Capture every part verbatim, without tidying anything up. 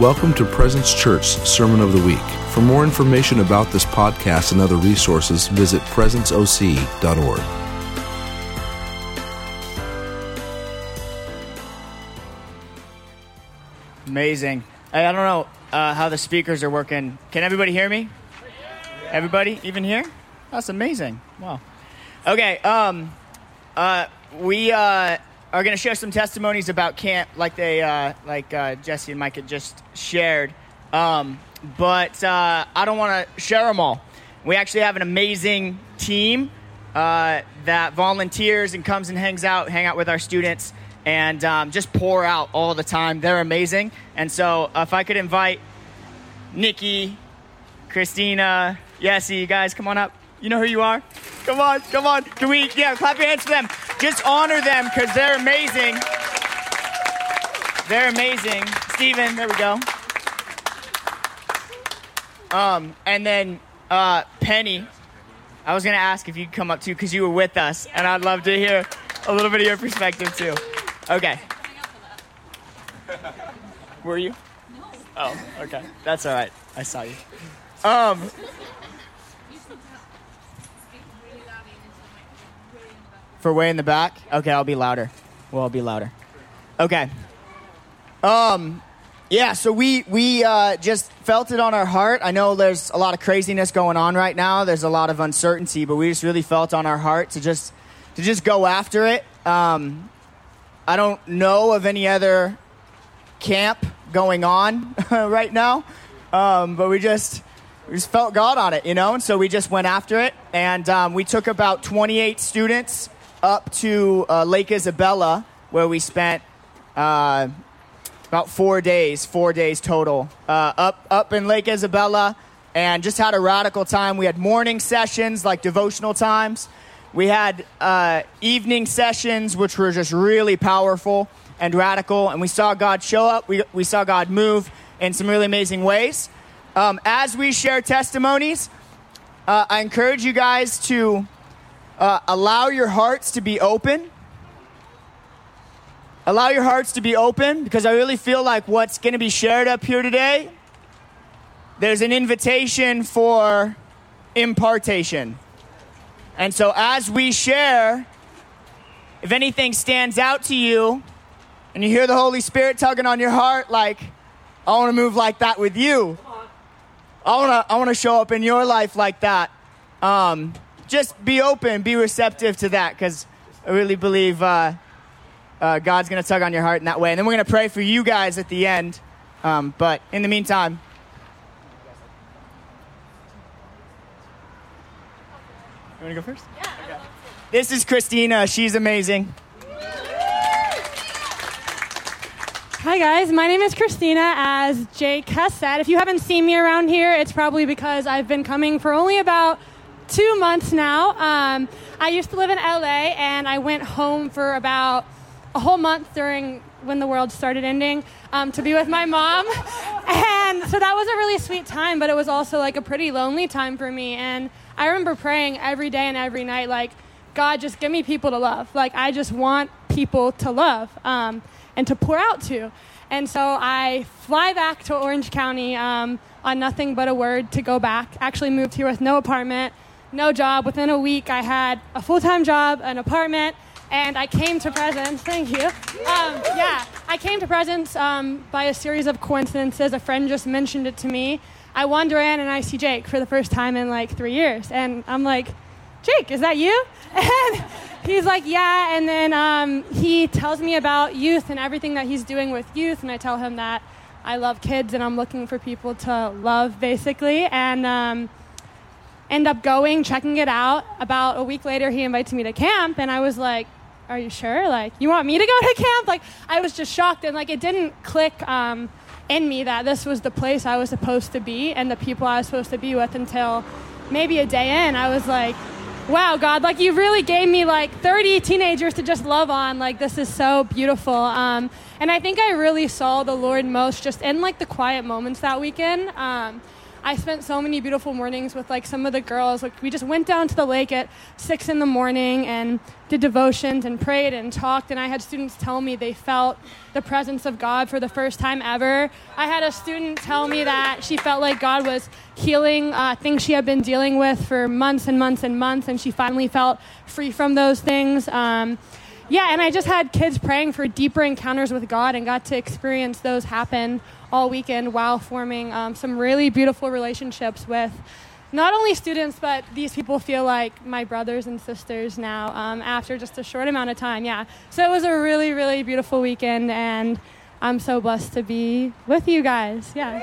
Welcome to Presence Church Sermon of the Week. For more information about this podcast and other resources, visit presence O C dot org. Amazing. Hey, I don't know uh, how the speakers are working. Can everybody hear me? Yeah. Everybody? Even here? That's amazing. Wow. Okay. Um, uh, we uh, are going to share some testimonies about camp, like they, uh, like uh, Jesse and Mike had just shared. Um, but uh, I don't want to share them all. We actually have an amazing team uh, that volunteers and comes and hangs out, hang out with our students, and um, just pour out all the time. They're amazing. And so uh, if I could invite Nikki, Christina, Yessie, you guys, come on up. You know who you are? Come on, come on. Can we, yeah, clap your hands for them. Just honor them because they're amazing. They're amazing. Steven, there we go. Um, and then uh, Penny, I was going to ask if you'd come up too because you were with us, and I'd love to hear a little bit of your perspective too. Okay. Were you? No. Oh, okay. That's all right. I saw you. Um. For way in the back? Okay, I'll be louder. Well, I'll be louder. Okay. Um. Yeah, so we, we uh, just felt it on our heart. I know there's a lot of craziness going on right now. There's a lot of uncertainty, but we just really felt on our heart to just to just go after it. Um, I don't know of any other camp going on right now, um, but we just we just felt God on it, you know? And so we just went after it, and um, we took about twenty-eight students up to uh, Lake Isabella, where we spent uh, about four days, four days total, uh, up, up in Lake Isabella, and just had a radical time. We had morning sessions, like devotional times. We had uh, evening sessions, which were just really powerful and radical. And we saw God show up. We we saw God move in some really amazing ways. Um, as we share testimonies, uh, I encourage you guys to uh, allow your hearts to be open. Allow your hearts to be open, because I really feel like what's going to be shared up here today, there's an invitation for impartation. And so as we share, if anything stands out to you and you hear the Holy Spirit tugging on your heart, like, I want to move like that with you. I want to I want to show up in your life like that. Um, just be open, be receptive to that, because I really believe uh, uh, God's going to tug on your heart in that way. And then we're going to pray for you guys at the end. Um, but in the meantime... You want to go first? Yeah. Okay. This is Christina. She's amazing. Hi, guys. My name is Christina, as Jake has said. If you haven't seen me around here, it's probably because I've been coming for only about two months now. Um, I used to live in L A, and I went home for about a whole month during when the world started ending um, to be with my mom. And so that was a really sweet time, but it was also like a pretty lonely time for me. And I remember praying every day and every night, like, God, just give me people to love. Like, I just want people to love um, and to pour out to. And so I fly back to Orange County um, on nothing but a word to go back. Actually moved here with no apartment, no job. Within a week, I had a full-time job, an apartment, and I came to Presence. Thank you. Um, yeah, I came to Presence um, by a series of coincidences. A friend just mentioned it to me. I wander in and I see Jake for the first time in like three years. And I'm like, Jake, is that you? And he's like, yeah. And then um, he tells me about youth and everything that he's doing with youth. And I tell him that I love kids and I'm looking for people to love, basically. And um, end up going, checking it out. About a week later, he invites me to camp. And I was like, are you sure? Like, you want me to go to camp? Like, I was just shocked. And like, it didn't click Um, in me that this was the place I was supposed to be and the people I was supposed to be with until maybe a day in. I was like, wow, God, like you really gave me like thirty teenagers to just love on. Like, this is so beautiful. Um, and I think I really saw the Lord most just in like the quiet moments that weekend. Um, I spent so many beautiful mornings with like some of the girls. Like we just went down to the lake at six in the morning and did devotions and prayed and talked. And I had students tell me they felt the presence of God for the first time ever. I had a student tell me that she felt like God was healing uh, things she had been dealing with for months and months and months. And she finally felt free from those things. Um, Yeah, and I just had kids praying for deeper encounters with God and got to experience those happen all weekend while forming um, some really beautiful relationships with not only students, but these people feel like my brothers and sisters now um, after just a short amount of time. Yeah, so it was a really, really beautiful weekend, and I'm so blessed to be with you guys. Yeah.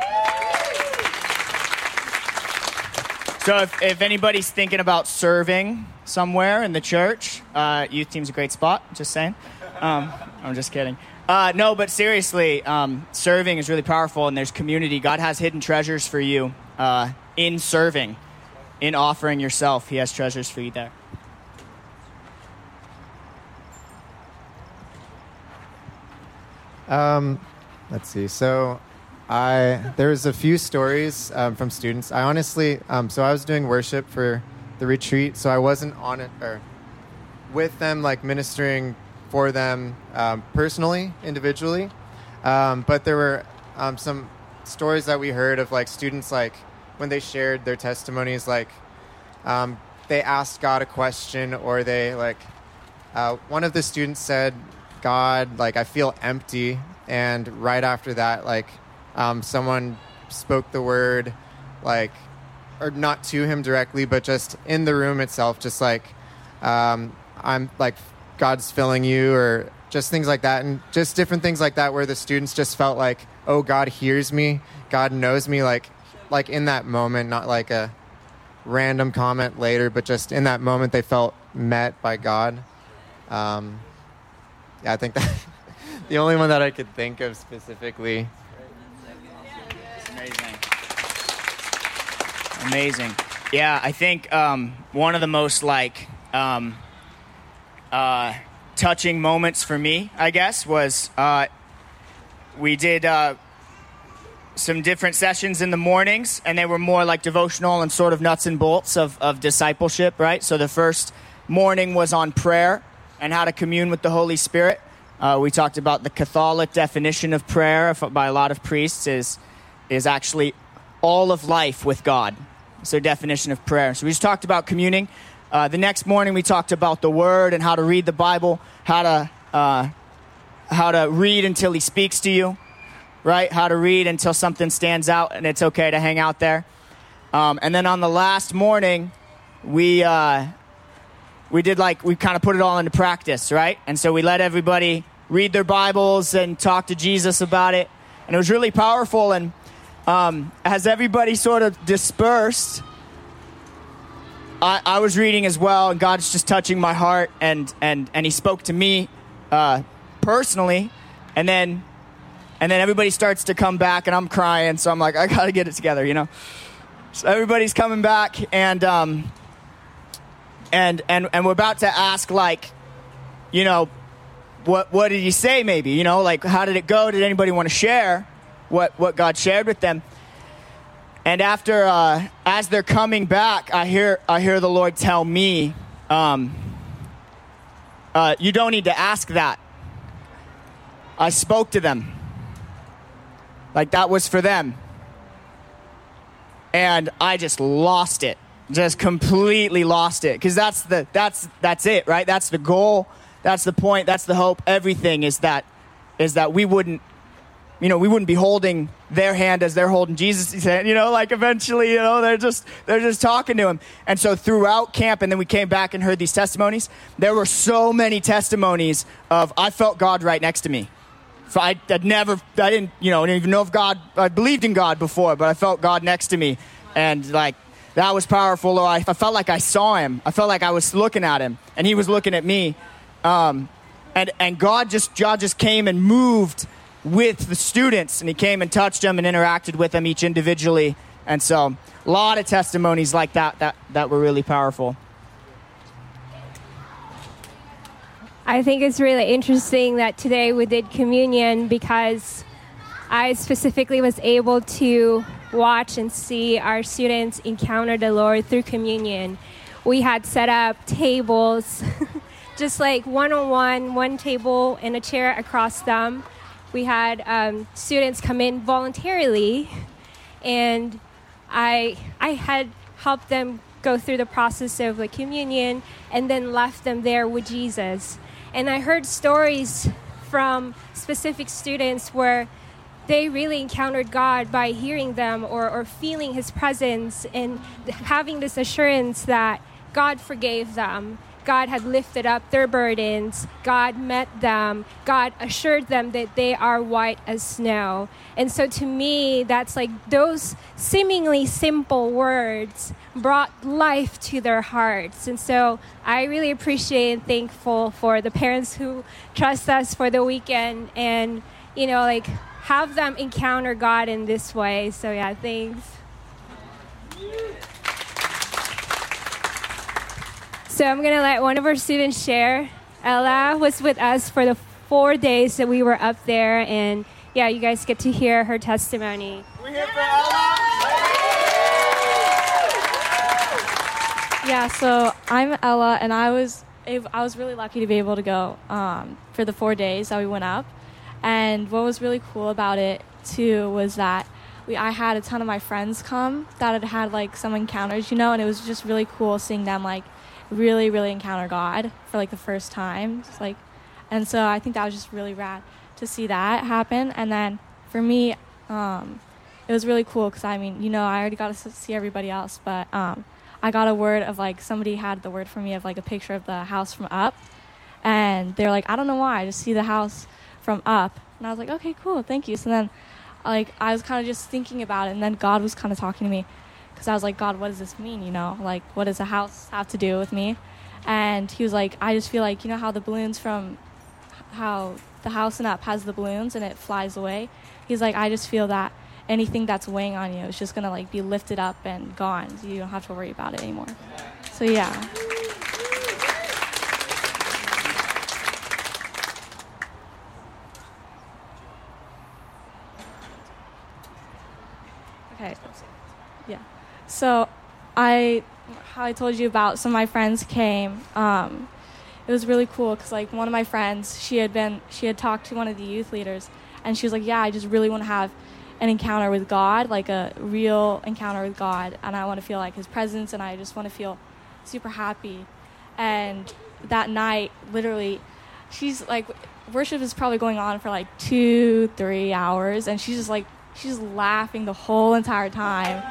So if, if anybody's thinking about serving somewhere in the church, uh, youth team's a great spot, just saying. Um, I'm just kidding. Uh, no, but seriously, um, serving is really powerful, and there's community. God has hidden treasures for you uh, in serving, in offering yourself. He has treasures for you there. Um, let's see. So... I there's a few stories um, from students. I honestly, um, so I was doing worship for the retreat, so I wasn't on it or with them, like ministering for them um, personally, individually. Um, but there were um, some stories that we heard of like students, like when they shared their testimonies, like um, they asked God a question, or they like uh, one of the students said, "God, like I feel empty," and right after that, like. Um, someone spoke the word, like, or not to him directly, but just in the room itself, just like, um, I'm like, God's filling you, or just things like that. And just different things like that, where the students just felt like, oh, God hears me. God knows me. Like, like in that moment, not like a random comment later, but just in that moment, they felt met by God. Um, yeah, I think that the only one that I could think of specifically. Amazing. Yeah, I think um, one of the most like um, uh, touching moments for me, I guess, was uh, we did uh, some different sessions in the mornings, and they were more like devotional and sort of nuts and bolts of, of discipleship, right? So the first morning was on prayer and how to commune with the Holy Spirit. Uh, we talked about the Catholic definition of prayer by a lot of priests is is actually all of life with God. It's their definition of prayer. So we just talked about communing. Uh, the next morning, we talked about the Word and how to read the Bible, how to uh, how to read until He speaks to you, right? How to read until something stands out, and it's okay to hang out there. Um, and then on the last morning, we uh, we did like we kind of put it all into practice, right? And so we let everybody read their Bibles and talk to Jesus about it, and it was really powerful. And Um, as everybody sort of dispersed, I, I was reading as well, and God's just touching my heart, and and, and He spoke to me uh, personally, and then and then everybody starts to come back, and I'm crying, so I'm like, I gotta get it together, you know. So everybody's coming back, and um, and and and we're about to ask, like, you know, what what did He say? Maybe, you know, like, how did it go? Did anybody want to share what what God shared with them? And after, uh, as they're coming back, I hear I hear the Lord tell me, um, uh, you don't need to ask that. I spoke to them. Like, that was for them. And I just lost it. Just completely lost it. Because that's the that's that's it, right? That's the goal. That's the point. That's the hope. Everything is that is that we wouldn't You know, we wouldn't be holding their hand as they're holding Jesus' hand. You know, like, eventually, you know, they're just they're just talking to Him. And so throughout camp, and then we came back and heard these testimonies. There were so many testimonies of I felt God right next to me. So I I'd never, I didn't, you know, I didn't even know if God. I believed in God before, but I felt God next to me, and like that was powerful. Or I, I felt like I saw Him. I felt like I was looking at Him, and He was looking at me. Um, and and God just God just came and moved with the students, and He came and touched them and interacted with them each individually. And so a lot of testimonies like that that that were really powerful. I think it's really interesting that today we did communion, because I specifically was able to watch and see our students encounter the Lord through communion. We had set up tables, just like one-on-one, one table and a chair across them. We had um, students come in voluntarily, and I I had helped them go through the process of like communion and then left them there with Jesus. And I heard stories from specific students where they really encountered God by hearing them or, or feeling his presence and having this assurance that God forgave them. God had lifted up their burdens. God met them. God assured them that they are white as snow. And so to me, that's like those seemingly simple words brought life to their hearts. And so I really appreciate and thankful for the parents who trust us for the weekend and, you know, like have them encounter God in this way. So yeah, thanks. So I'm going to let one of our students share. Ella was with us for the four days that we were up there. And yeah, you guys get to hear her testimony. We're here for Ella. Yeah, so I'm Ella, and I was I was really lucky to be able to go um, for the four days that we went up. And what was really cool about it, too, was that we I had a ton of my friends come that had had, like, some encounters, you know, and it was just really cool seeing them, like, really, really encounter God for, like, the first time. Just, like, and so I think that was just really rad to see that happen. And then for me, um, it was really cool because, I mean, you know, I already got to see everybody else, but um, I got a word of, like, somebody had the word for me of, like, a picture of the house from up. And they're like, I don't know why, I just see the house from up. And I was like, okay, cool, thank you. So then, like, I was kind of just thinking about it, and then God was kind of talking to me. Because I was like, God, what does this mean, you know? Like, what does a house have to do with me? And he was like, I just feel like, you know how the balloons from, how the house and up has the balloons and it flies away? He's like, I just feel that anything that's weighing on you is just going to, like, be lifted up and gone. You don't have to worry about it anymore. So, yeah. Okay. Yeah. So I, how I told you about, some of my friends came. Um, it was really cool because, like, one of my friends, she had been, she had talked to one of the youth leaders, and she was like, yeah, I just really want to have an encounter with God, like a real encounter with God, and I want to feel, like, his presence, and I just want to feel super happy. And that night, literally, she's like, worship is probably going on for, like, two, three hours, and she's just, like, she's laughing the whole entire time.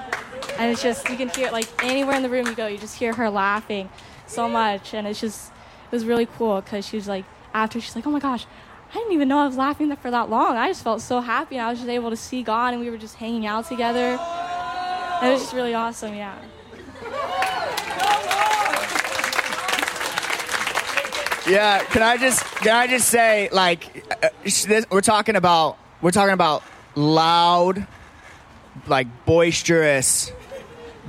And it's just, you can hear it, like, anywhere in the room you go, you just hear her laughing so much. And it's just, it was really cool because she was like, after, she's like, oh my gosh, I didn't even know I was laughing for that long. I just felt so happy, and I was just able to see God, and we were just hanging out together. And it was just really awesome, yeah. Yeah, can I just, can I just say, like, uh, this, we're talking about, we're talking about loud, like, boisterous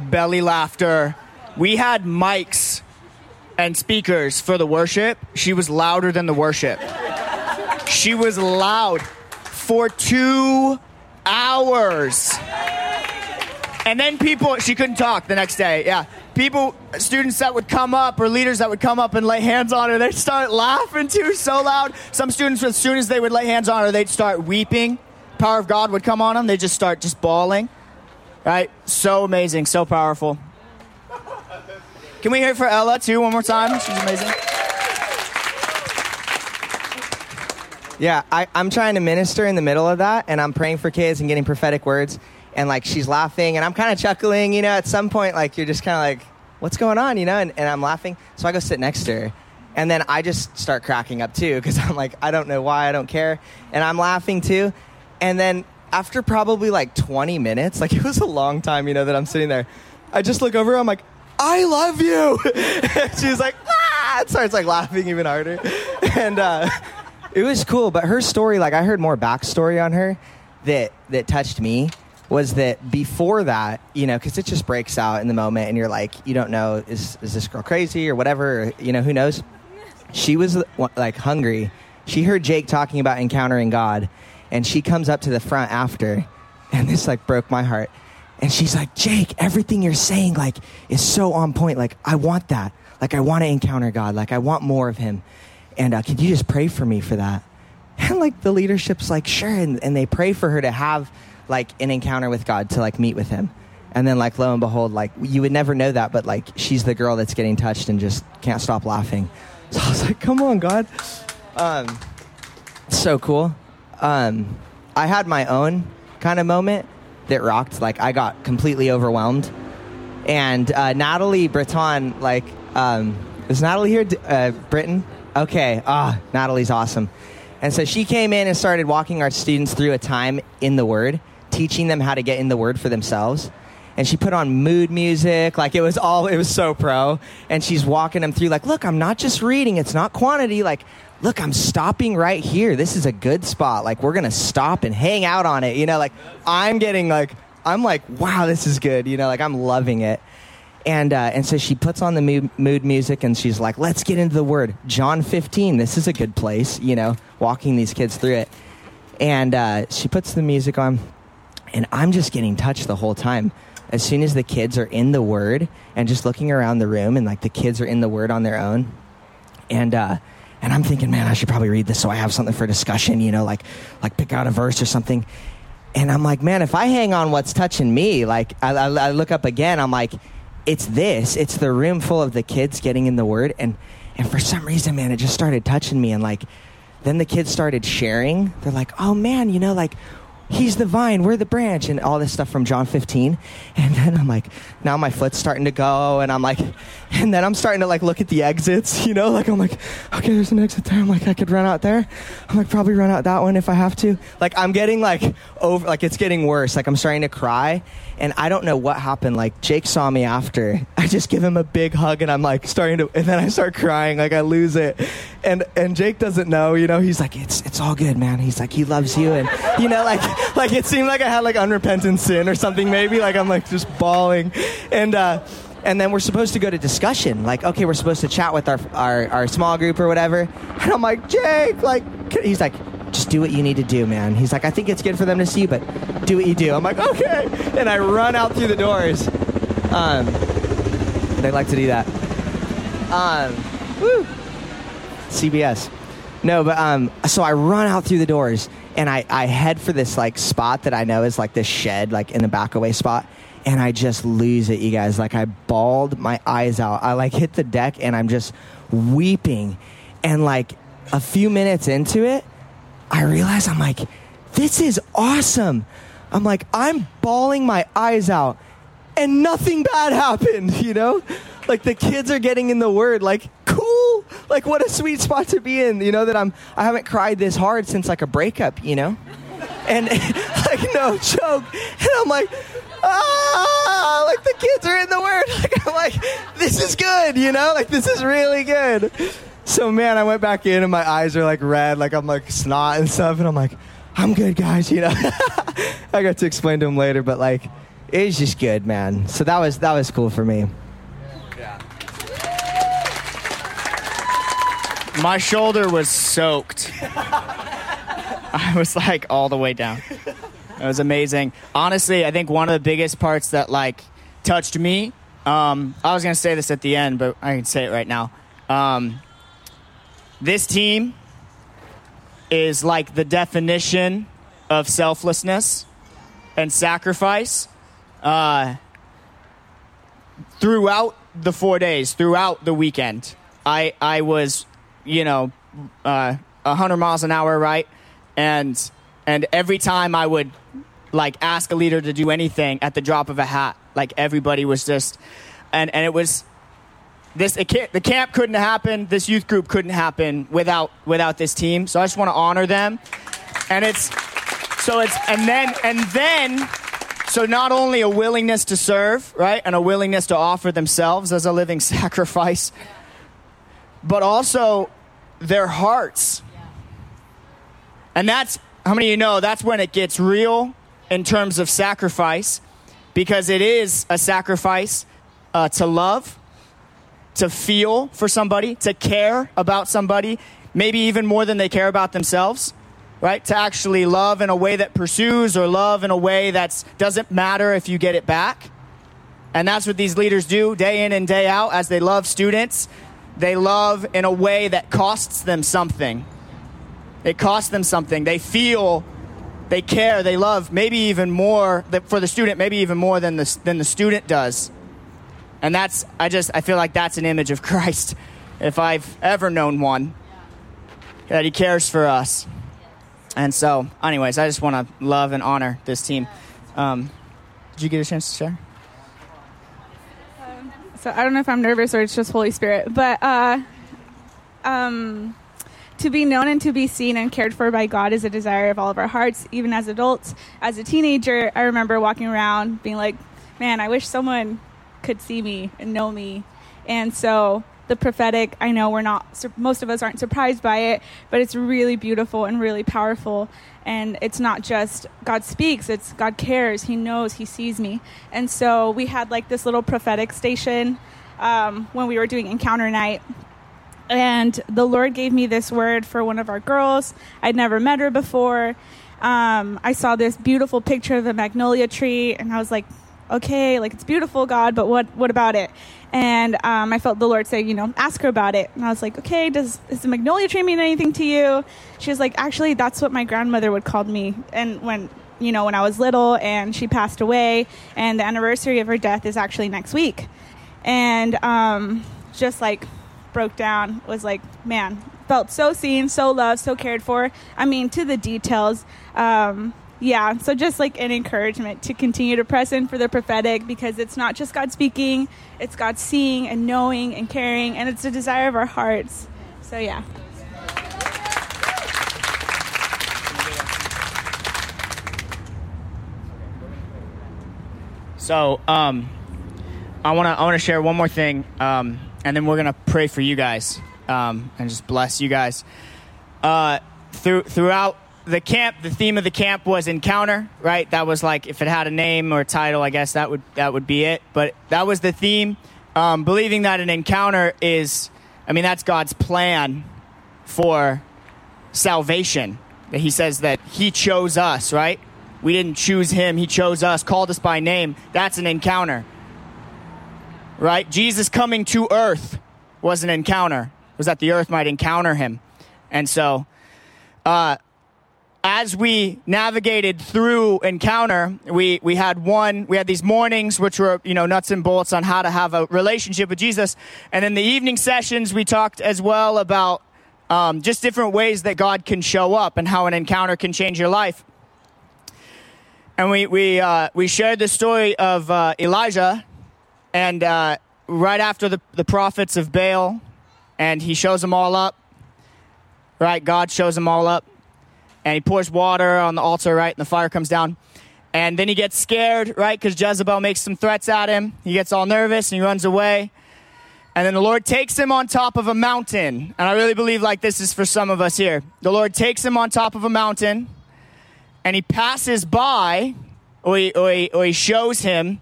belly laughter. We had mics and speakers for the worship. She was louder than the worship. She was loud for two hours. And then people, she couldn't talk the next day. Yeah. People, students that would come up or leaders that would come up and lay hands on her, they'd start laughing too, so loud. Some students, as soon as they would lay hands on her, they'd start weeping. Power of God would come on them. They just start just bawling, right? So amazing, so powerful. Can we hear it for Ella too one more time? She's amazing. Yeah, I, I'm trying to minister in the middle of that, and I'm praying for kids and getting prophetic words, and, like, she's laughing, and I'm kind of chuckling, you know. At some point, like, you're just kind of like, what's going on, you know? And, and I'm laughing, so I go sit next to her. And then I just start cracking up too, because I'm like, I don't know why, I don't care, and I'm laughing too. And then after probably, like, twenty minutes, like, it was a long time, you know, that I'm sitting there, I just look over, I'm like, I love you. She's like, ah, and starts, like, laughing even harder. And uh, it was cool. But her story, like, I heard more backstory on her that, that touched me, was that before that, you know, because it just breaks out in the moment, and you're like, you don't know, is, is this girl crazy or whatever, or, you know, who knows? She was, like, hungry. She heard Jake talking about encountering God. And she comes up to the front after, and this, like, broke my heart. And she's like, Jake, everything you're saying, like, is so on point. Like, I want that. Like, I want to encounter God. Like, I want more of him. And uh, could you just pray for me for that? And, like, the leadership's like, sure. And, and they pray for her to have, like, an encounter with God, to, like, meet with him. And then, like, lo and behold, like, you would never know that, but, like, she's the girl that's getting touched and just can't stop laughing. So I was like, come on, God. Um, so cool. Um, I had my own kind of moment that rocked. Like, I got completely overwhelmed. And uh, Natalie Breton, like, um, is Natalie here? Uh, Britton? Okay. Ah, oh, Natalie's awesome. And so she came in and started walking our students through a time in the Word, teaching them how to get in the Word for themselves. And she put on mood music. Like, it was all, it was so pro. And she's walking them through, like, look, I'm not just reading. It's not quantity. Like, look, I'm stopping right here. This is a good spot. Like, we're going to stop and hang out on it. You know, like, I'm getting, like, I'm like, wow, this is good. You know, like, I'm loving it. And uh, and so she puts on the mood, mood music, and she's like, let's get into the Word. John fifteen, this is a good place, you know, walking these kids through it. And uh, she puts the music on, and I'm just getting touched the whole time. As soon as the kids are in the Word and just looking around the room, and like the kids are in the Word on their own. And, uh, and I'm thinking, man, I should probably read this so I have something for discussion, you know, like, like pick out a verse or something. And I'm like, man, if I hang on what's touching me, like I, I, I look up again, I'm like, it's this, it's the room full of the kids getting in the Word. And, and for some reason, man, it just started touching me. And like, then the kids started sharing. They're like, oh man, you know, like, he's the vine, we're the branch, and all this stuff from John fifteen. And then I'm like, now my foot's starting to go, and I'm like, and then I'm starting to like look at the exits, you know, like I'm like, okay, there's an exit there. I'm like, I could run out there. I'm like, probably run out that one if I have to. Like, I'm getting like over, like it's getting worse. Like, I'm starting to cry, and I don't know what happened. Like, Jake saw me after. I just give him a big hug, and I'm like starting to, and then I start crying, like I lose it. And and Jake doesn't know, you know, he's like, it's it's all good, man. He's like, he loves you, and you know, like. Like, it seemed like I had, like, unrepentant sin or something, maybe. Like, I'm, like, just bawling. And uh, and then we're supposed to go to discussion. Like, okay, we're supposed to chat with our, our, our small group or whatever. And I'm like, Jake, like, he's like, just do what you need to do, man. He's like, I think it's good for them to see, but do what you do. I'm like, okay. And I run out through the doors. Um, they like to do that. Um, woo. C B S. No, but, um, so I run out through the doors. And I, I head for this, like, spot that I know is, like, this shed, like, in the back away spot. And I just lose it, you guys. Like, I bawled my eyes out. I, like, hit the deck, and I'm just weeping. And, like, a few minutes into it, I realize I'm like, this is awesome. I'm like, I'm bawling my eyes out, and nothing bad happened, you know? Like, the kids are getting in the Word, like, cool. Like, what a sweet spot to be in, you know, that I'm, I haven't cried this hard since, like, a breakup, you know? And, like, no joke. And I'm like, ah, like, the kids are in the Word. Like, I'm like, this is good, you know? Like, this is really good. So, man, I went back in, and my eyes are, like, red. Like, I'm, like, snot and stuff. And I'm like, I'm good, guys, you know? I got to explain to them later, but, like, it was just good, man. So that was that was cool for me. My shoulder was soaked. I was like all the way down. It was amazing. Honestly, I think one of the biggest parts that like touched me, um, I was going to say this at the end, but I can say it right now. Um, this team is like the definition of selflessness and sacrifice. Uh, throughout the four days, throughout the weekend, I, I was... you know, uh, one hundred miles an hour, right? And and every time I would, like, ask a leader to do anything at the drop of a hat, like, everybody was just... And, and it was... this it, the camp couldn't happen, this youth group couldn't happen without without this team. So I just want to honor them. And it's... So it's... And then... And then... So not only a willingness to serve, right? And a willingness to offer themselves as a living sacrifice... but also their hearts. Yeah. And that's, how many of you know, that's when it gets real in terms of sacrifice, because it is a sacrifice uh, to love, to feel for somebody, to care about somebody, maybe even more than they care about themselves, right? To actually love in a way that pursues, or love in a way that doesn't matter if you get it back. And that's what these leaders do day in and day out as they love students. They love in a way that costs them something. It costs them something. They feel, they care, they love, maybe even more, for the student, maybe even more than the, than the student does. And that's, I just, I feel like that's an image of Christ, if I've ever known one, that he cares for us. And so, anyways, I just want to love and honor this team. Um, did you get a chance to share? So I don't know if I'm nervous or it's just Holy Spirit, but uh, um, to be known and to be seen and cared for by God is a desire of all of our hearts, even as adults. As a teenager, I remember walking around being like, man, I wish someone could see me and know me. And so the prophetic, I know we're not, most of us aren't surprised by it, but it's really beautiful and really powerful. And it's not just God speaks, it's God cares, he knows, he sees me. And so we had like this little prophetic station um, when we were doing encounter night. And the Lord gave me this word for one of our girls. I'd never met her before. Um, I saw this beautiful picture of a magnolia tree and I was like, okay, like it's beautiful, God, but what, what about it? And um, I felt the Lord say, you know, ask her about it. And I was like, okay, does, does the magnolia tree mean anything to you? She was like, actually, that's what my grandmother would call me. And when, you know, when I was little and she passed away, and the anniversary of her death is actually next week. And um, just like broke down, was like, man, felt so seen, so loved, so cared for. I mean, to the details. Um Yeah, so just like an encouragement to continue to press in for the prophetic, because it's not just God speaking, it's God seeing and knowing and caring, and it's a desire of our hearts. So yeah. So um, I want to I want to share one more thing, um, and then we're gonna pray for you guys um, and just bless you guys uh, through throughout. The camp, the theme of the camp was encounter, right? That was like, if it had a name or a title, I guess that would that would be it. But that was the theme, um, believing that an encounter is, I mean, that's God's plan for salvation. He says that he chose us, right? We didn't choose him. He chose us, called us by name. That's an encounter, right? Jesus coming to earth was an encounter. It was that the earth might encounter him. And so, uh, as we navigated through encounter, we, we had one, we had these mornings, which were, you know, nuts and bolts on how to have a relationship with Jesus. And then the evening sessions, we talked as well about um, just different ways that God can show up and how an encounter can change your life. And we we uh, we shared the story of uh, Elijah, and uh, right after the, the prophets of Baal, and he shows them all up, right? God shows them all up. And he pours water on the altar, right? And the fire comes down. And then he gets scared, right? Because Jezebel makes some threats at him. He gets all nervous and he runs away. And then the Lord takes him on top of a mountain. And I really believe like this is for some of us here. The Lord takes him on top of a mountain. And he passes by, or he, or he, or he shows him,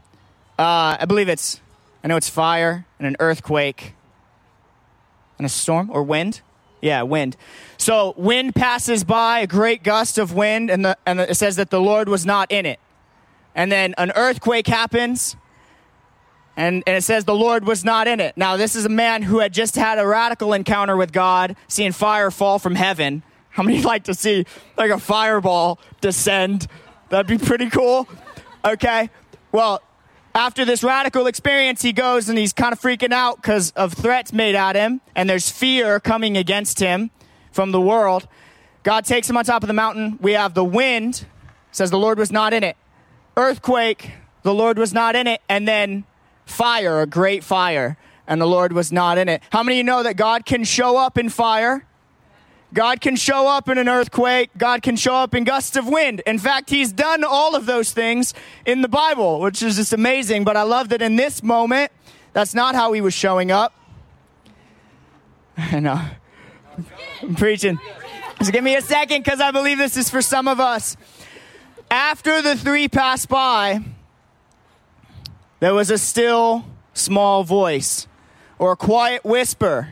uh, I believe it's, I know it's fire and an earthquake and a storm or wind. Yeah, wind. So wind passes by, a great gust of wind, and, the, and the, it says that the Lord was not in it. And then an earthquake happens, and, and it says the Lord was not in it. Now, this is a man who had just had a radical encounter with God, seeing fire fall from heaven. How many like to see like a fireball descend? That'd be pretty cool. Okay, well, after this radical experience, he goes and he's kind of freaking out because of threats made at him, and there's fear coming against him from the world. God takes him on top of the mountain. We have the wind, says the Lord was not in it. Earthquake, the Lord was not in it. And then fire, a great fire, and the Lord was not in it. How many of you know that God can show up in fire? God can show up in an earthquake. God can show up in gusts of wind. In fact, he's done all of those things in the Bible, which is just amazing. But I love that in this moment, that's not how he was showing up. I know. I'm preaching. Just give me a second, because I believe this is for some of us. After the three passed by, there was a still small voice, or a quiet whisper,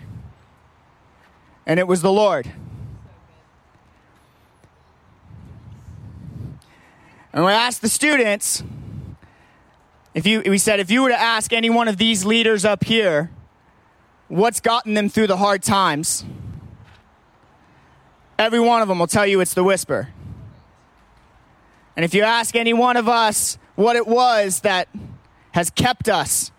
and it was the Lord. And we asked the students, if you, we said, if you were to ask any one of these leaders up here, what's gotten them through the hard times? Every one of them will tell you it's the whisper. And if you ask any one of us what it was that has kept us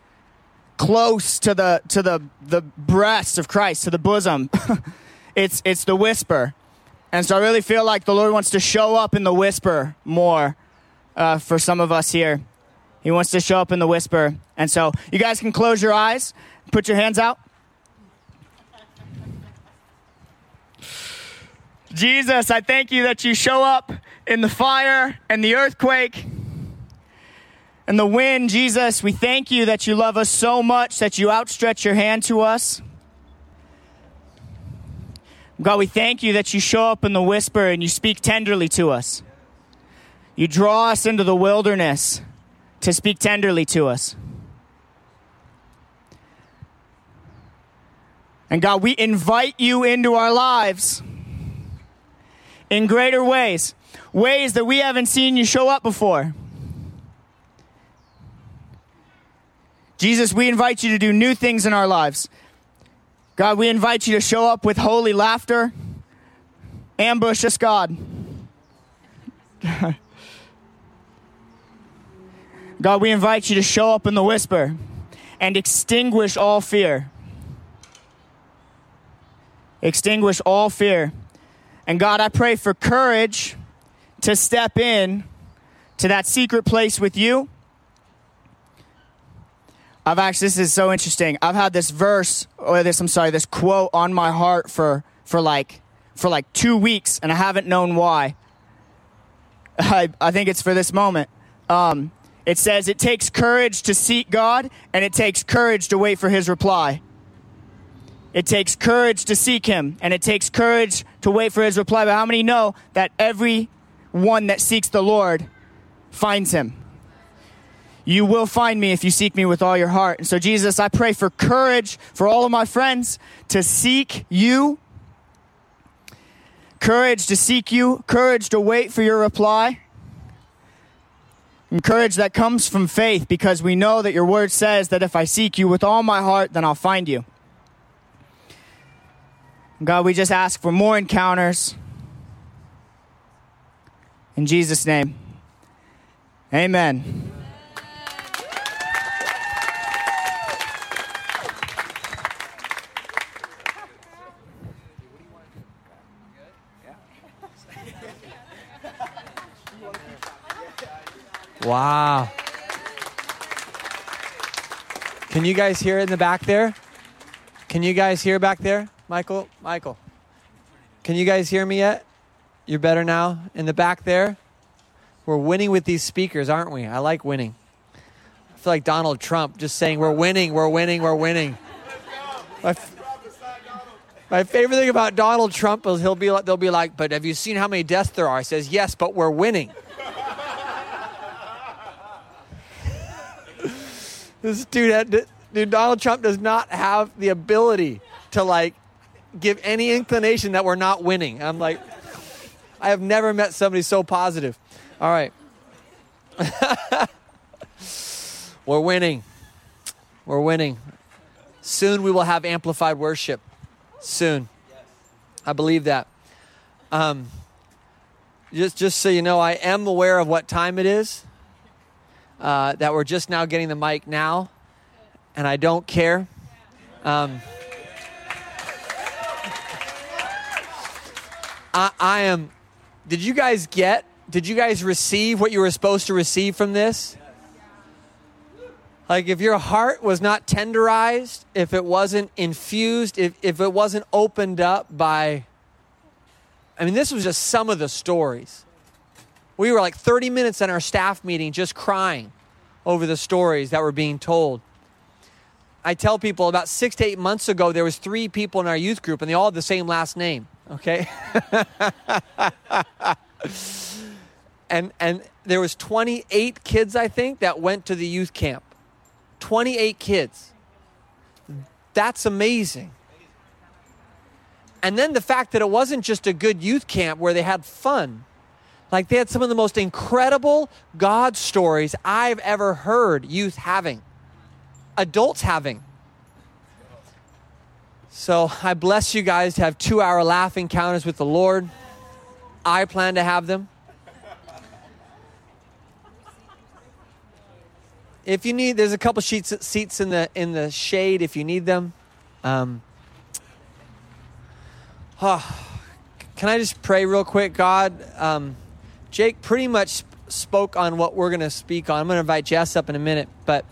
close to the to the, the breast of Christ, to the bosom, it's it's the whisper. And so I really feel like the Lord wants to show up in the whisper more uh, for some of us here. He wants to show up in the whisper. And so you guys can close your eyes, put your hands out. Jesus, I thank you that you show up in the fire and the earthquake and the wind. Jesus, we thank you that you love us so much that you outstretch your hand to us. God, we thank you that you show up in the whisper and you speak tenderly to us. You draw us into the wilderness to speak tenderly to us. And God, we invite you into our lives in greater ways, ways that we haven't seen you show up before. Jesus, we invite you to do new things in our lives. God, we invite you to show up with holy laughter. Ambush us, God. God, we invite you to show up in the whisper and extinguish all fear. Extinguish all fear. And God, I pray for courage to step in to that secret place with you. I've actually, this is so interesting. I've had this verse, or this, I'm sorry, this quote on my heart for, for like, for like two weeks, and I haven't known why. I, I think it's for this moment. Um, it says, it takes courage to seek God, and it takes courage to wait for his reply. It takes courage to seek him, and it takes courage to wait for his reply. But how many know that every one that seeks the Lord finds him? You will find me if you seek me with all your heart. And so, Jesus, I pray for courage for all of my friends to seek you, courage to seek you, courage to wait for your reply, and courage that comes from faith, because we know that your word says that if I seek you with all my heart, then I'll find you. God, we just ask for more encounters. In Jesus' name, amen. Wow. Can you guys hear it in the back there? Can you guys hear back there? Michael, Michael, can you guys hear me yet? You're better now? In the back there? We're winning with these speakers, aren't we? I like winning. I feel like Donald Trump just saying, we're winning, we're winning, we're winning. My, f- my favorite thing about Donald Trump is he'll be like, they'll be like, but have you seen how many deaths there are? He says, yes, but we're winning. This dude, dude, Donald Trump does not have the ability to like, give any inclination that we're not winning. I'm like, I have never met somebody so positive. All right. We're winning. We're winning. Soon we will have amplified worship. Soon. I believe that. Um, just, just so you know, I am aware of what time it is, uh, that we're just now getting the mic now, and I don't care. Um, I, I am, did you guys get, did you guys receive what you were supposed to receive from this? Like if your heart was not tenderized, if it wasn't infused, if, if it wasn't opened up by, I mean, this was just some of the stories. We were like thirty minutes in our staff meeting just crying over the stories that were being told. I tell people about six to eight months ago, there was three people in our youth group and they all had the same last name. Okay. and and there was twenty-eight kids, I think, that went to the youth camp. twenty-eight kids. That's amazing. And then the fact that it wasn't just a good youth camp where they had fun. Like, they had some of the most incredible God stories I've ever heard youth having, adults having. So I bless you guys to have two-hour laugh encounters with the Lord. I plan to have them. If you need, there's a couple sheets, seats in the in the shade if you need them. Um, oh, can I just pray real quick? God, um, Jake pretty much spoke on what we're going to speak on. I'm going to invite Jess up in a minute. But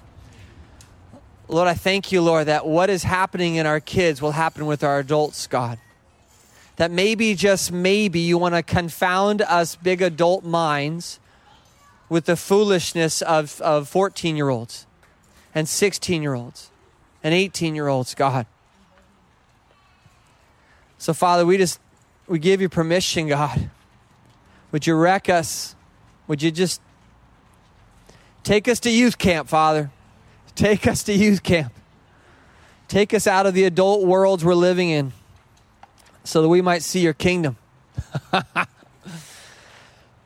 Lord, I thank you, Lord, that what is happening in our kids will happen with our adults, God. That maybe, just maybe, you want to confound us big adult minds with the foolishness of, of fourteen-year-olds and sixteen-year-olds and eighteen-year-olds, God. So, Father, we just, we give you permission, God. Would you wreck us? Would you just take us to youth camp, Father? Take us to youth camp. Take us out of the adult worlds we're living in so that we might see your kingdom. All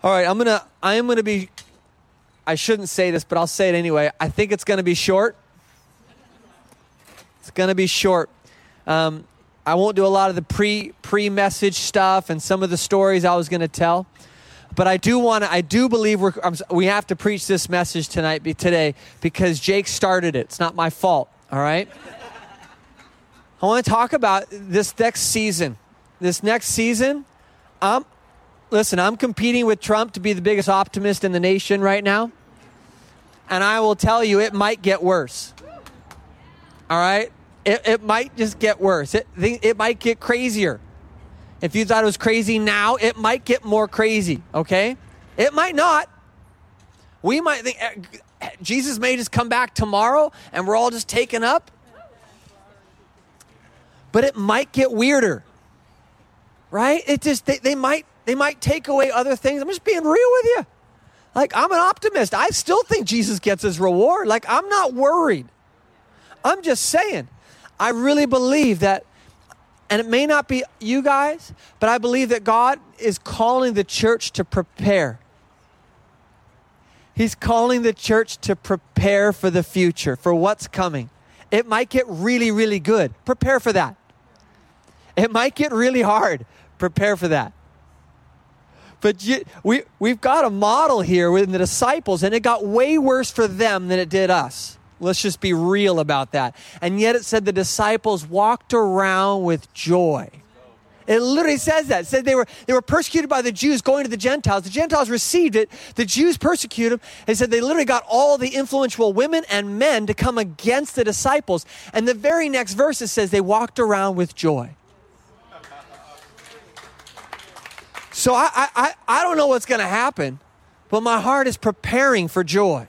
right, I'm going to, I am going to be, I shouldn't say this, but I'll say it anyway. I think it's going to be short. It's going to be short. Um, I won't do a lot of the pre, pre-message stuff and some of the stories I was going to tell. But I do want to, I do believe we're, I'm, we have to preach this message tonight, today, because Jake started it. It's not my fault, all right? I want to talk about this next season. This next season, I'm, listen, I'm competing with Trump to be the biggest optimist in the nation right now. And I will tell you, it might get worse. All right? It, it might just get worse. It, it might get crazier. If you thought it was crazy now, it might get more crazy, okay? It might not. We might think Jesus may just come back tomorrow and we're all just taken up. But it might get weirder, right? It just, they, they might they might take away other things. I'm just being real with you. Like, I'm an optimist. I still think Jesus gets his reward. Like, I'm not worried. I'm just saying. I really believe that. And it may not be you guys, but I believe that God is calling the church to prepare. He's calling the church to prepare for the future, for what's coming. It might get really, really good. Prepare for that. It might get really hard. Prepare for that. But you, we, we've got a model here within the disciples, and it got way worse for them than it did us. Let's just be real about that. And yet it said the disciples walked around with joy. It literally says that. It said they were, they were persecuted by the Jews going to the Gentiles. The Gentiles received it. The Jews persecuted them. It said they literally got all the influential women and men to come against the disciples. And the very next verse, it says they walked around with joy. So I, I, I, I don't know what's going to happen, but my heart is preparing for joy.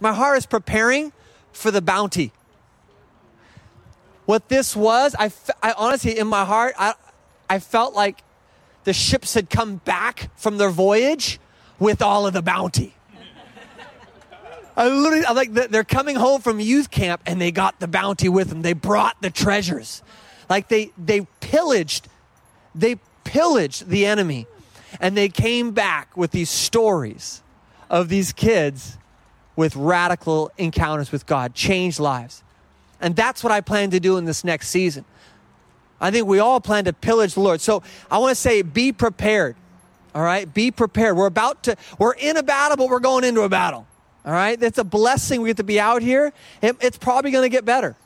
My heart is preparing for the bounty. What this was, I, I honestly, in my heart, I, I felt like the ships had come back from their voyage with all of the bounty. I literally, I like, they're coming home from youth camp and they got the bounty with them. They brought the treasures. Like they, they pillaged, they pillaged the enemy, and they came back with these stories of these kids with radical encounters with God, change lives. And that's what I plan to do in this next season. I think we all plan to pillage the Lord. So I want to say, be prepared, all right? Be prepared. We're about to, we're in a battle, but we're going into a battle, all right? That's a blessing. We get to be out here. It, it's probably going to get better.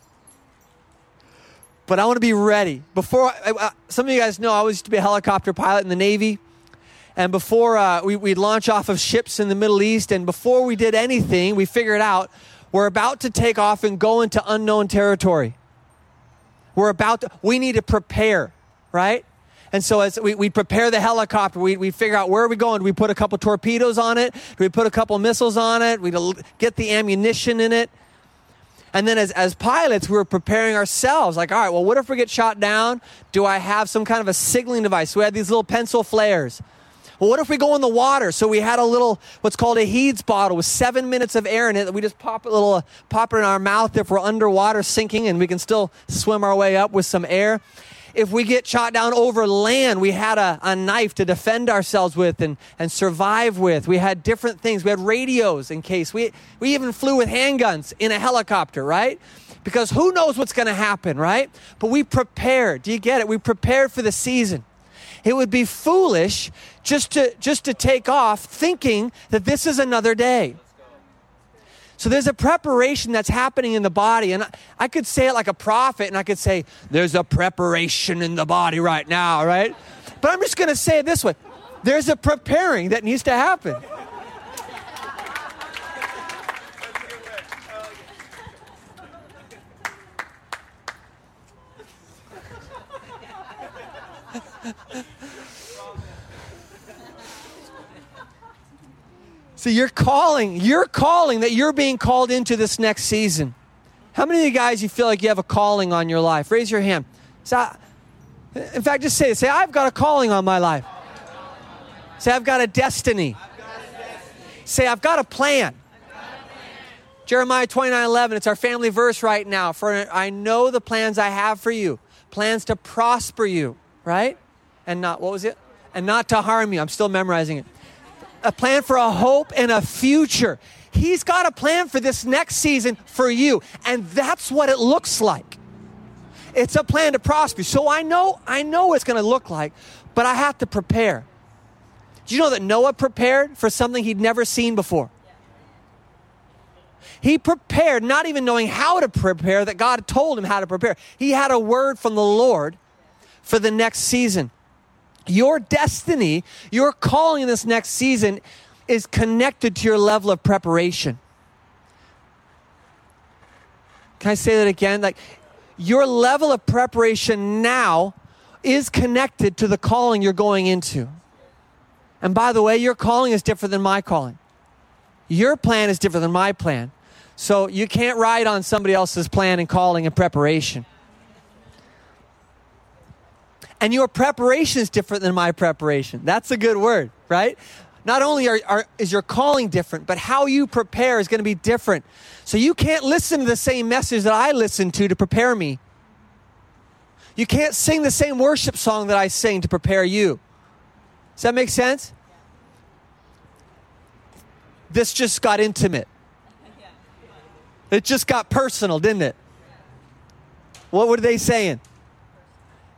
But I want to be ready. Before, uh, some of you guys know, I used to be a helicopter pilot in the Navy. And before uh, we, we'd launch off of ships in the Middle East, and before we did anything, we figured out we're about to take off and go into unknown territory. We're about to, we need to prepare, right? And so as we, we prepare the helicopter, we we figure out where are we going? Do we put a couple torpedoes on it? Do we put a couple missiles on it? We get the ammunition in it. And then as, as pilots, we were preparing ourselves. Like, all right, well, what if we get shot down? Do I have some kind of a signaling device? So we had these little pencil flares. Well, what if we go in the water? So we had a little, what's called a Heeds bottle with seven minutes of air in it. We just pop a little, uh, pop it in our mouth if we're underwater sinking, and we can still swim our way up with some air. if we get shot down over land, we had a, a knife to defend ourselves with and, and survive with. We had different things. We had radios in case. We, we even flew with handguns in a helicopter, right? Because who knows what's going to happen, right? But we prepared. Do you get it? We prepared for the season. It would be foolish just to just to take off thinking that this is another day. So there's a preparation that's happening in the body. And I, I could say it like a prophet, and I could say, there's a preparation in the body right now, right? But I'm just going to say it this way. There's a preparing that needs to happen. See, you're calling, you're calling that you're being called into this next season. How many of you guys, you feel like you have a calling on your life? Raise your hand. So, in fact, just say it. Say, I've got a calling on my life. Say, I've got a destiny. Say, I've got a plan. Jeremiah twenty-nine eleven, it's our family verse right now. For I know the plans I have for you, plans to prosper you, right? And not, what was it? And not to harm you. I'm still memorizing it. A plan for a hope and a future. He's got a plan for this next season for you. And that's what it looks like. It's a plan to prosper. So I know, I know what it's going to look like, but I have to prepare. Do you know that Noah prepared for something he'd never seen before? He prepared, not even knowing how to prepare, that God told him how to prepare. He had a word from the Lord for the next season. Your destiny, your calling this next season is connected to your level of preparation. Can I say that again? Like, your level of preparation now is connected to the calling you're going into. And by the way, your calling is different than my calling. Your plan is different than my plan. So you can't ride on somebody else's plan and calling and preparation. And your preparation is different than my preparation. That's a good word, right? Not only are, are, is your calling different, but how you prepare is going to be different. So you can't listen to the same message that I listen to to prepare me. You can't sing the same worship song that I sing to prepare you. Does that make sense? This just got intimate. It just got personal, didn't it? What were they saying?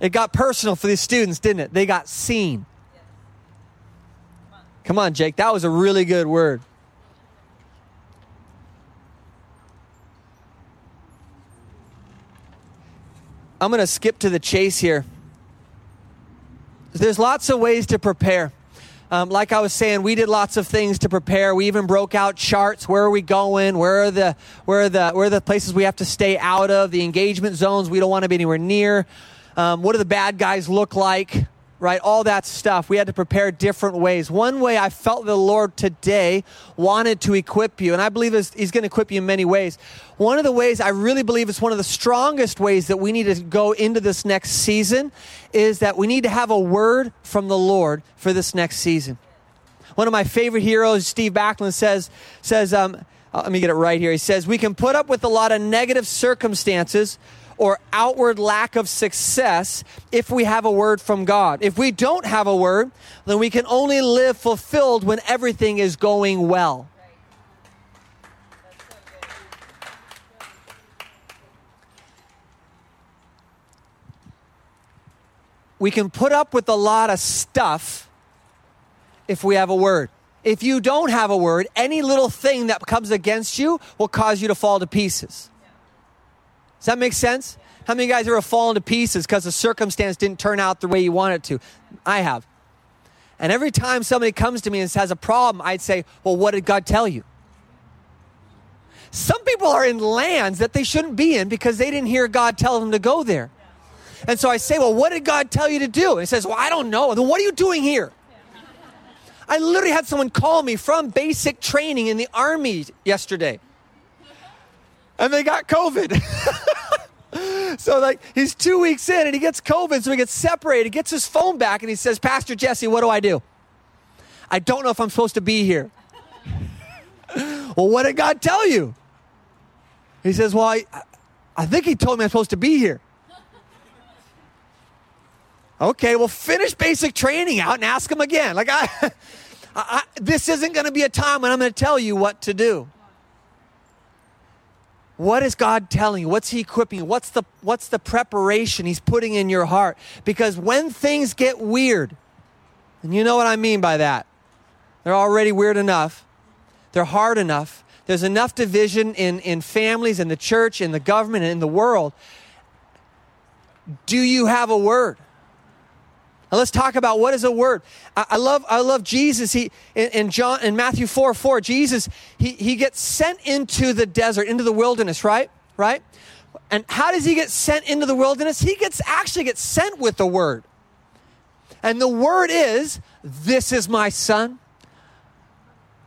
It got personal for these students, didn't it? They got seen. Come on, Jake. That was a really good word. I'm going to skip to the chase here. There's lots of ways to prepare. Um, like I was saying, we did lots of things to prepare. We even broke out charts. Where are we going? Where are the where are the where are the places we have to stay out of? The engagement zones we don't want to be anywhere near. Um, what do the bad guys look like, right? All that stuff. We had to prepare different ways. One way I felt the Lord today wanted to equip you, and I believe he's going to equip you in many ways. One of the ways I really believe is one of the strongest ways that we need to go into this next season is that we need to have a word from the Lord for this next season. One of my favorite heroes, Steve Backlund, says, says um, let me get it right here. He says, we can put up with a lot of negative circumstances or outward lack of success if we have a word from God. If we don't have a word, then we can only live fulfilled when everything is going well. We can put up with a lot of stuff if we have a word. If you don't have a word, any little thing that comes against you will cause you to fall to pieces. Does that make sense? How many of you guys ever fallen to pieces because the circumstance didn't turn out the way you wanted it to? I have. And every time somebody comes to me and has a problem, I'd say, well, what did God tell you? Some people are in lands that they shouldn't be in because they didn't hear God tell them to go there. And so I say, well, what did God tell you to do? And he says, well, I don't know. Then what are you doing here? I literally had someone call me from basic training in the Army yesterday. And they got COVID. So, like, he's two weeks in, and he gets COVID, so he gets separated, gets his phone back, and he says, Pastor Jesse, what do I do? I don't know if I'm supposed to be here. Well, what did God tell you? He says, well, I, I think he told me I'm supposed to be here. Okay, well, finish basic training out and ask them again. Like, I, I this isn't going to be a time when I'm going to tell you what to do. What is God telling you? What's he equipping you? What's the, what's the preparation he's putting in your heart? Because when things get weird, and you know what I mean by that, they're already weird enough. They're hard enough. There's enough division in, in families, in the church, in the government, and in the world. Do you have a word? Now let's talk about what is a word. I, I love I love Jesus. He in, in John in Matthew four four, Jesus he he gets sent into the desert, into the wilderness, right? Right? And how does he get sent into the wilderness? He gets actually gets sent with the word. And the word is, "This is my son,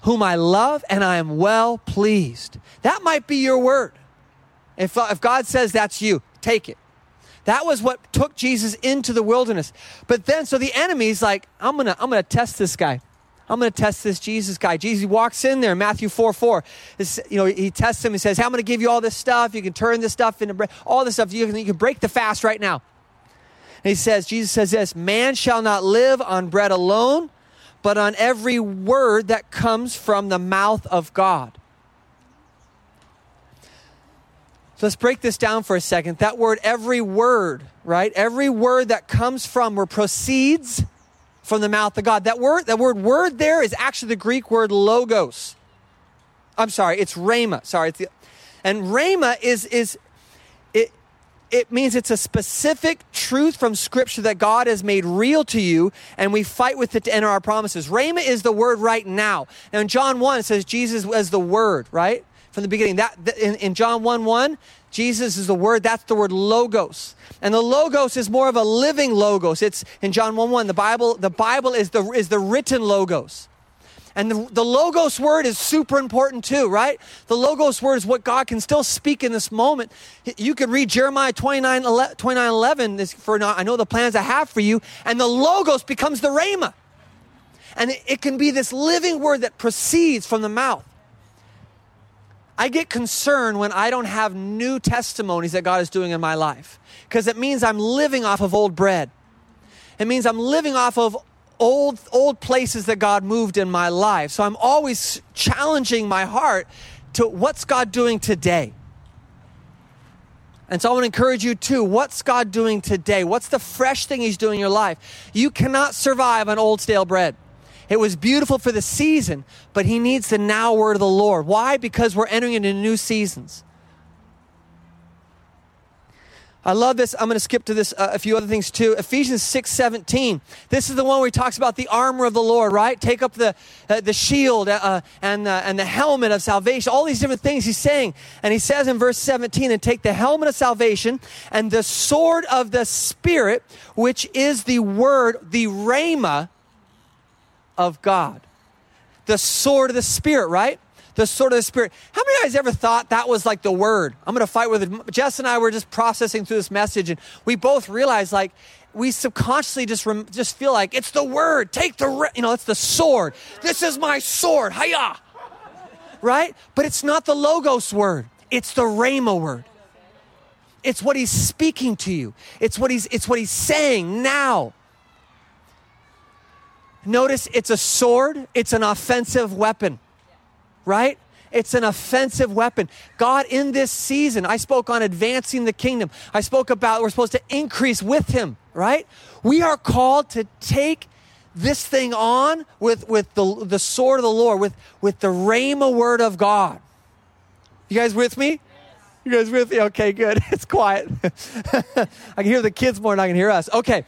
whom I love, and I am well pleased." That might be your word. If, if God says that's you, take it. That was what took Jesus into the wilderness. But then, so the enemy's like, I'm gonna, I'm gonna test this guy. I'm gonna test this Jesus guy. Jesus walks in there, Matthew four four. You know, he tests him. He says, "Hey, I'm gonna give you all this stuff. You can turn this stuff into bread. All this stuff. You can, you can break the fast right now." And he says, Jesus says this, "Man shall not live on bread alone, but on every word that comes from the mouth of God." So let's break this down for a second. That word, every word, right? Every word that comes from or proceeds from the mouth of God. That word, that word word there is actually the Greek word logos. I'm sorry, it's rhema. Sorry. It's the, and rhema is, is it, it means it's a specific truth from Scripture that God has made real to you, and we fight with it to enter our promises. Rhema is the word right now. Now in John one, it says Jesus was the word, right? From the beginning. That in, in John one one, Jesus is the word. That's the word logos. And the logos is more of a living logos. It's in John one one, the Bible, the Bible is the is the written logos. And the, the logos word is super important too, right? The logos word is what God can still speak in this moment. You could read Jeremiah twenty-nine eleven, this for not, I know the plans I have for you. And the logos becomes the rhema. And it, it can be this living word that proceeds from the mouth. I get concerned when I don't have new testimonies that God is doing in my life, because it means I'm living off of old bread. It means I'm living off of old old places that God moved in my life. So I'm always challenging my heart to what's God doing today. And so I want to encourage you too, what's God doing today? What's the fresh thing he's doing in your life? You cannot survive on old stale bread. It was beautiful for the season, but he needs the now word of the Lord. Why? Because we're entering into new seasons. I love this. I'm going to skip to this, uh, a few other things too. Ephesians six seventeen. This is the one where he talks about the armor of the Lord, right? Take up the uh, the shield uh, and, uh, and the helmet of salvation. All these different things he's saying. And he says in verse seventeen, "And take the helmet of salvation and the sword of the Spirit, which is the word, the rhema of God." The sword of the Spirit, right? The sword of the Spirit. How many of you guys ever thought that was like the word? I'm going to fight with it. Jess and I were just processing through this message, and we both realized, like, we subconsciously just rem- just feel like it's the word. Take the, re- you know, it's the sword. This is my sword. Hiya! Right? But it's not the logos word. It's the rhema word. It's what he's speaking to you. It's what he's, it's what he's saying now. Notice it's a sword. It's an offensive weapon, right? It's an offensive weapon. God, in this season, I spoke on advancing the kingdom. I spoke about we're supposed to increase with him, right? We are called to take this thing on with, with the, the sword of the Lord, with, with the rhema word of God. You guys with me? You guys with me? Okay, good. It's quiet. I can hear the kids more than I can hear us. Okay.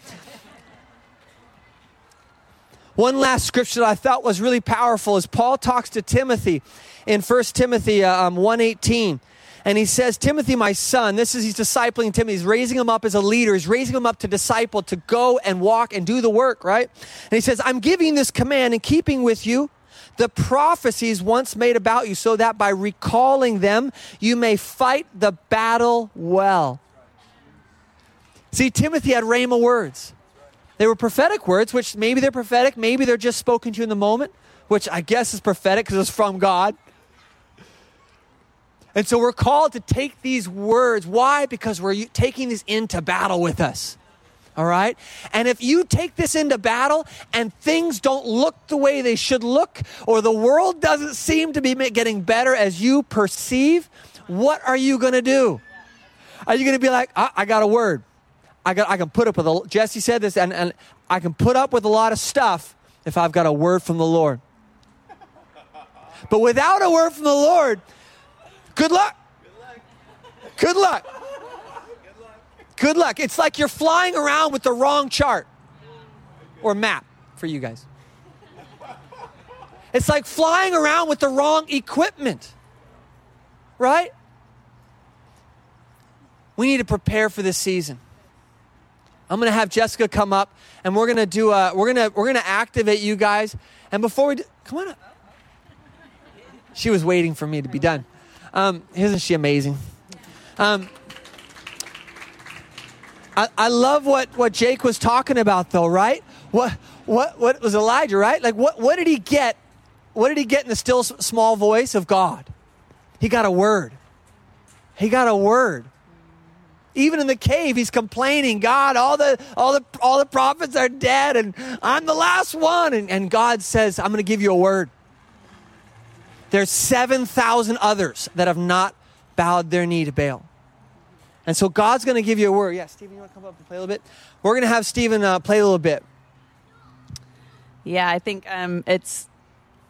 One last scripture that I thought was really powerful is Paul talks to Timothy in First Timothy um, one eighteen. And he says, "Timothy, my son," this is, he's discipling Timothy. He's raising him up as a leader. He's raising him up to disciple, to go and walk and do the work, right? And he says, "I'm giving this command in keeping with you the prophecies once made about you, so that by recalling them, you may fight the battle well." See, Timothy had rhema words. They were prophetic words, which maybe they're prophetic, maybe they're just spoken to you in the moment, which I guess is prophetic because it's from God. And so we're called to take these words. Why? Because we're taking these into battle with us. all right? And if you take this into battle and things don't look the way they should look, or the world doesn't seem to be getting better as you perceive, what are you going to do? Are you going to be like, I, I got a word. I got. I can put up with a, Jesse said this, and, and I can put up with a lot of stuff if I've got a word from the Lord. But without a word from the Lord, good luck. Good luck. Good luck. Good luck. Good luck. It's like you're flying around with the wrong chart or map for you guys. It's like flying around with the wrong equipment, right? We need to prepare for this season. I'm going to have Jessica come up, and we're going to do a, we're going to we're going to activate you guys. And before we do, come on up. She was waiting for me to be done. Um, isn't she amazing? Um, I, I love what, what Jake was talking about, though, right? What what what was Elijah, right? Like, what what did he get? What did he get in the still small voice of God? He got a word. He got a word. Even in the cave, he's complaining, God, all the all the all the prophets are dead, and I'm the last one. And, and God says, I'm going to give you a word. There's seven thousand others that have not bowed their knee to Baal. And so God's going to give you a word. Yeah, Stephen, you want to come up and play a little bit? We're going to have Stephen uh, play a little bit. Yeah, I think um, it's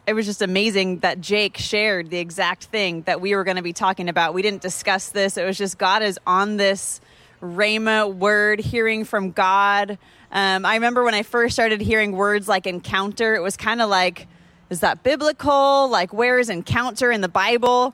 it was just amazing that Jake shared the exact thing that we were going to be talking about. We didn't discuss this. It was just God is on this Rhema word, hearing from God. Um, I remember when I first started hearing words like encounter, it was kind of like, is that biblical? Like, where is encounter in the Bible?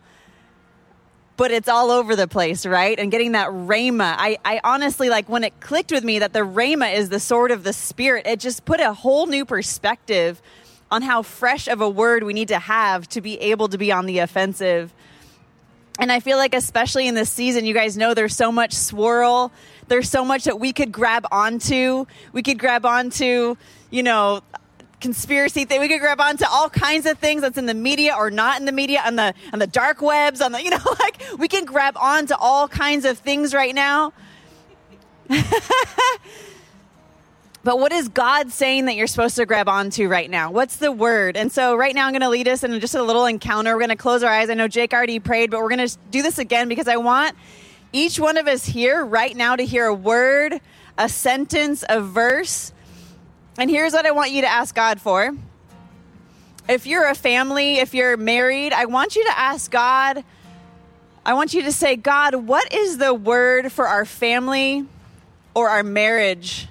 But it's all over the place, right? And getting that rhema. I, I honestly, like, when it clicked with me that the rhema is the sword of the Spirit, it just put a whole new perspective on how fresh of a word we need to have to be able to be on the offensive. And I feel like, especially in this season, you guys know there's so much swirl. There's so much that we could grab onto. We could grab onto, you know... conspiracy thing. We could grab onto all kinds of things that's in the media or not in the media, on the on the dark webs, on the, you know, like we can grab onto all kinds of things right now. But what is God saying that you're supposed to grab onto right now? What's the word? And so right now I'm going to lead us in just a little encounter. We're going to close our eyes. I know Jake already prayed, but we're going to do this again because I want each one of us here right now to hear a word, a sentence, a verse. And here's what I want you to ask God for. If you're a family, if you're married, I want you to ask God, I want you to say, God, what is the word for our family or our marriage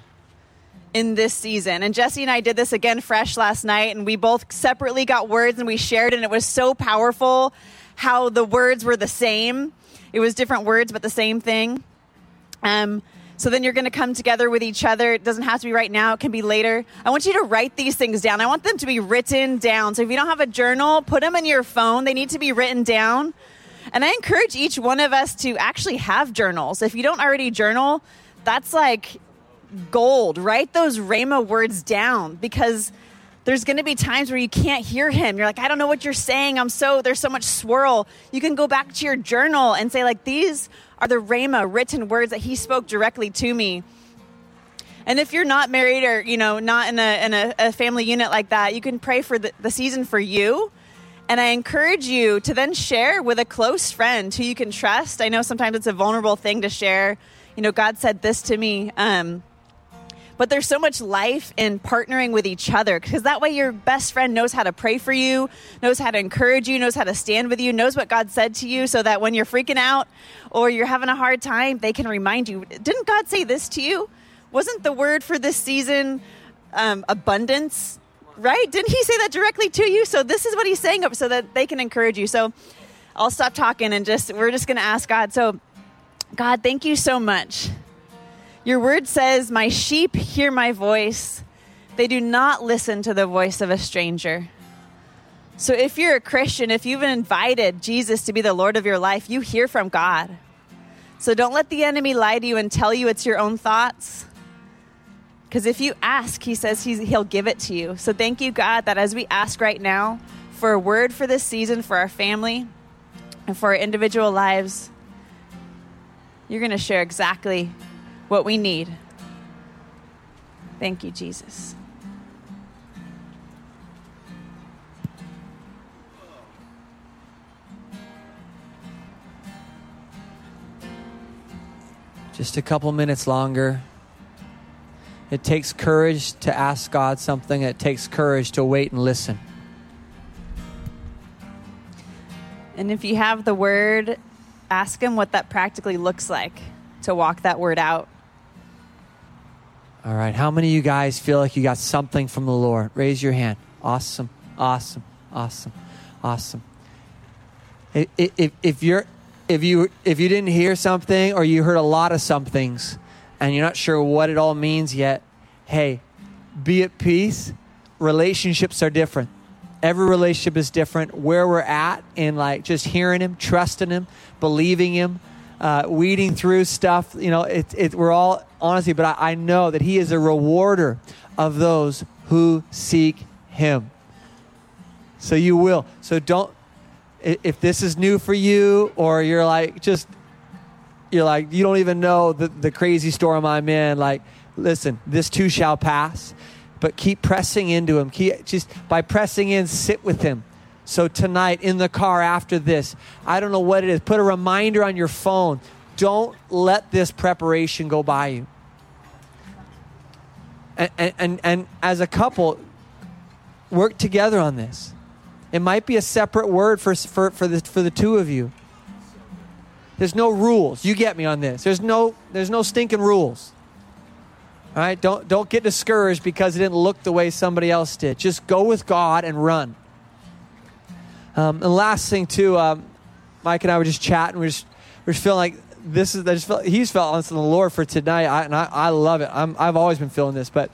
in this season? And Jesse and I did this again fresh last night, and we both separately got words and we shared, and it was so powerful how the words were the same. It was different words, but the same thing. Um. So then you're going to come together with each other. It doesn't have to be right now. It can be later. I want you to write these things down. I want them to be written down. So if you don't have a journal, put them in your phone. They need to be written down. And I encourage each one of us to actually have journals. If you don't already journal, that's like gold. Write those Rhema words down, because there's going to be times where you can't hear him. You're like, I don't know what you're saying. I'm so, there's so much swirl. You can go back to your journal and say, like, these are the Rhema written words that he spoke directly to me. And if you're not married or, you know, not in a in a, a family unit like that, you can pray for the, the season for you. And I encourage you to then share with a close friend who you can trust. I know sometimes it's a vulnerable thing to share. You know, God said this to me. Um, but there's so much life in partnering with each other, because that way your best friend knows how to pray for you, knows how to encourage you, knows how to stand with you, knows what God said to you, so that when you're freaking out or you're having a hard time, they can remind you, didn't God say this to you? Wasn't the word for this season um, abundance, right? Didn't he say that directly to you? So this is what he's saying, so that they can encourage you. So I'll stop talking and just, we're just going to ask God. So God, thank you so much. Your word says, my sheep hear my voice. They do not listen to the voice of a stranger. So if you're a Christian, if you've invited Jesus to be the Lord of your life, you hear from God. So don't let the enemy lie to you and tell you it's your own thoughts. Because if you ask, he says he's, he'll give it to you. So thank you, God, that as we ask right now for a word for this season, for our family and for our individual lives, you're going to share exactly what we need. Thank you, Jesus. Just a couple minutes longer. It takes courage to ask God something. It takes courage to wait and listen. And if you have the word, ask him what that practically looks like to walk that word out. All right. How many of you guys feel like you got something from the Lord? Raise your hand. Awesome. Awesome. Awesome. Awesome. If, if, if you're... If you if you didn't hear something, or you heard a lot of somethings and you're not sure what it all means yet, hey, be at peace. Relationships are different. Every relationship is different. Where we're at in like just hearing him, trusting him, believing him, uh, weeding through stuff. You know, it, it, we're all honestly, but I, I know that he is a rewarder of those who seek him. So you will. So don't. If this is new for you, or you're like, just, you're like, you don't even know the, the crazy storm I'm in. Like, listen, this too shall pass, but keep pressing into him. Keep, just by pressing in, sit with him. So tonight in the car after this, I don't know what it is. Put a reminder on your phone. Don't let this preparation go by you. And, and, and, and as a couple, work together on this. It might be a separate word for for for the for the two of you. There's no rules. You get me on this. There's no there's no stinking rules. All right? Don't don't get discouraged because it didn't look the way somebody else did. Just go with God and run. Um, and last thing too, um, Mike and I were just chatting. We just we're just feeling like this is. I just felt, he's felt honest in the Lord for tonight, I, and I, I love it. I'm, I've always been feeling this, but.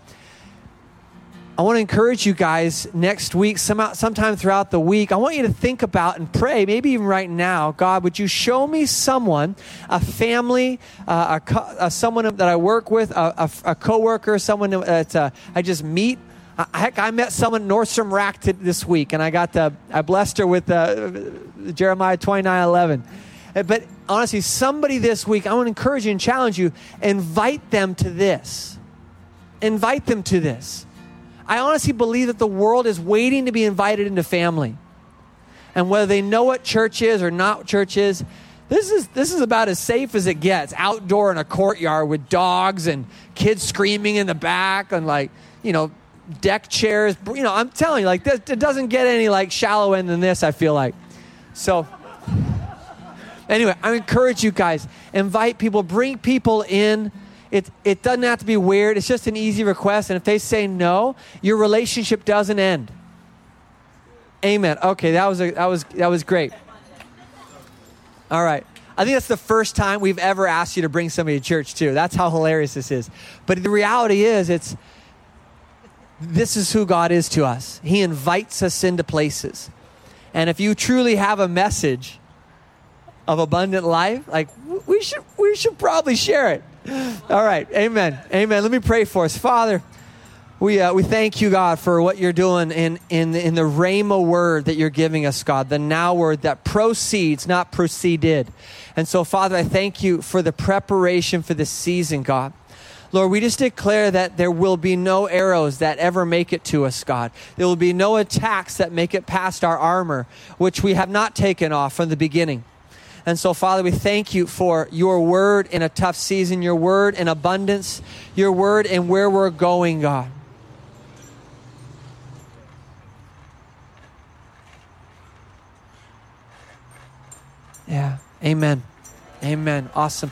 I want to encourage you guys next week, some, sometime throughout the week. I want you to think about and pray, maybe even right now, God, would you show me someone, a family, uh, a co- uh, someone that I work with, a, a, a coworker, someone that uh, I just meet. I, heck, I met someone at Nordstrom Rack to, this week, and I got to, I blessed her with uh, Jeremiah twenty-nine eleven. But honestly, somebody this week, I want to encourage you and challenge you, invite them to this. Invite them to this. I honestly believe that the world is waiting to be invited into family. And whether they know what church is or not church is, this is this is about as safe as it gets. Outdoor in a courtyard with dogs and kids screaming in the back and like, you know, deck chairs. You know, I'm telling you, like, this, it doesn't get any like shallow end than this, I feel like. So anyway, I encourage you guys, invite people, bring people in. It it doesn't have to be weird. It's just an easy request. And if they say no, your relationship doesn't end. Amen. Okay, that was a, that was that was great. All right. I think that's the first time we've ever asked you to bring somebody to church too. That's how hilarious this is. But the reality is, it's this is who God is to us. He invites us into places. And if you truly have a message of abundant life, like we should we should probably share it. All right. Amen. Amen. Let me pray for us. Father, we uh, we thank you, God, for what you're doing in, in, in the Rhema word that you're giving us, God, the now word that proceeds, not proceeded. And so, Father, I thank you for the preparation for this season, God. Lord, we just declare that there will be no arrows that ever make it to us, God. There will be no attacks that make it past our armor, which we have not taken off from the beginning. And so, Father, we thank you for your word in a tough season, your word in abundance, your word in where we're going, God. Yeah. Amen. Amen. Awesome.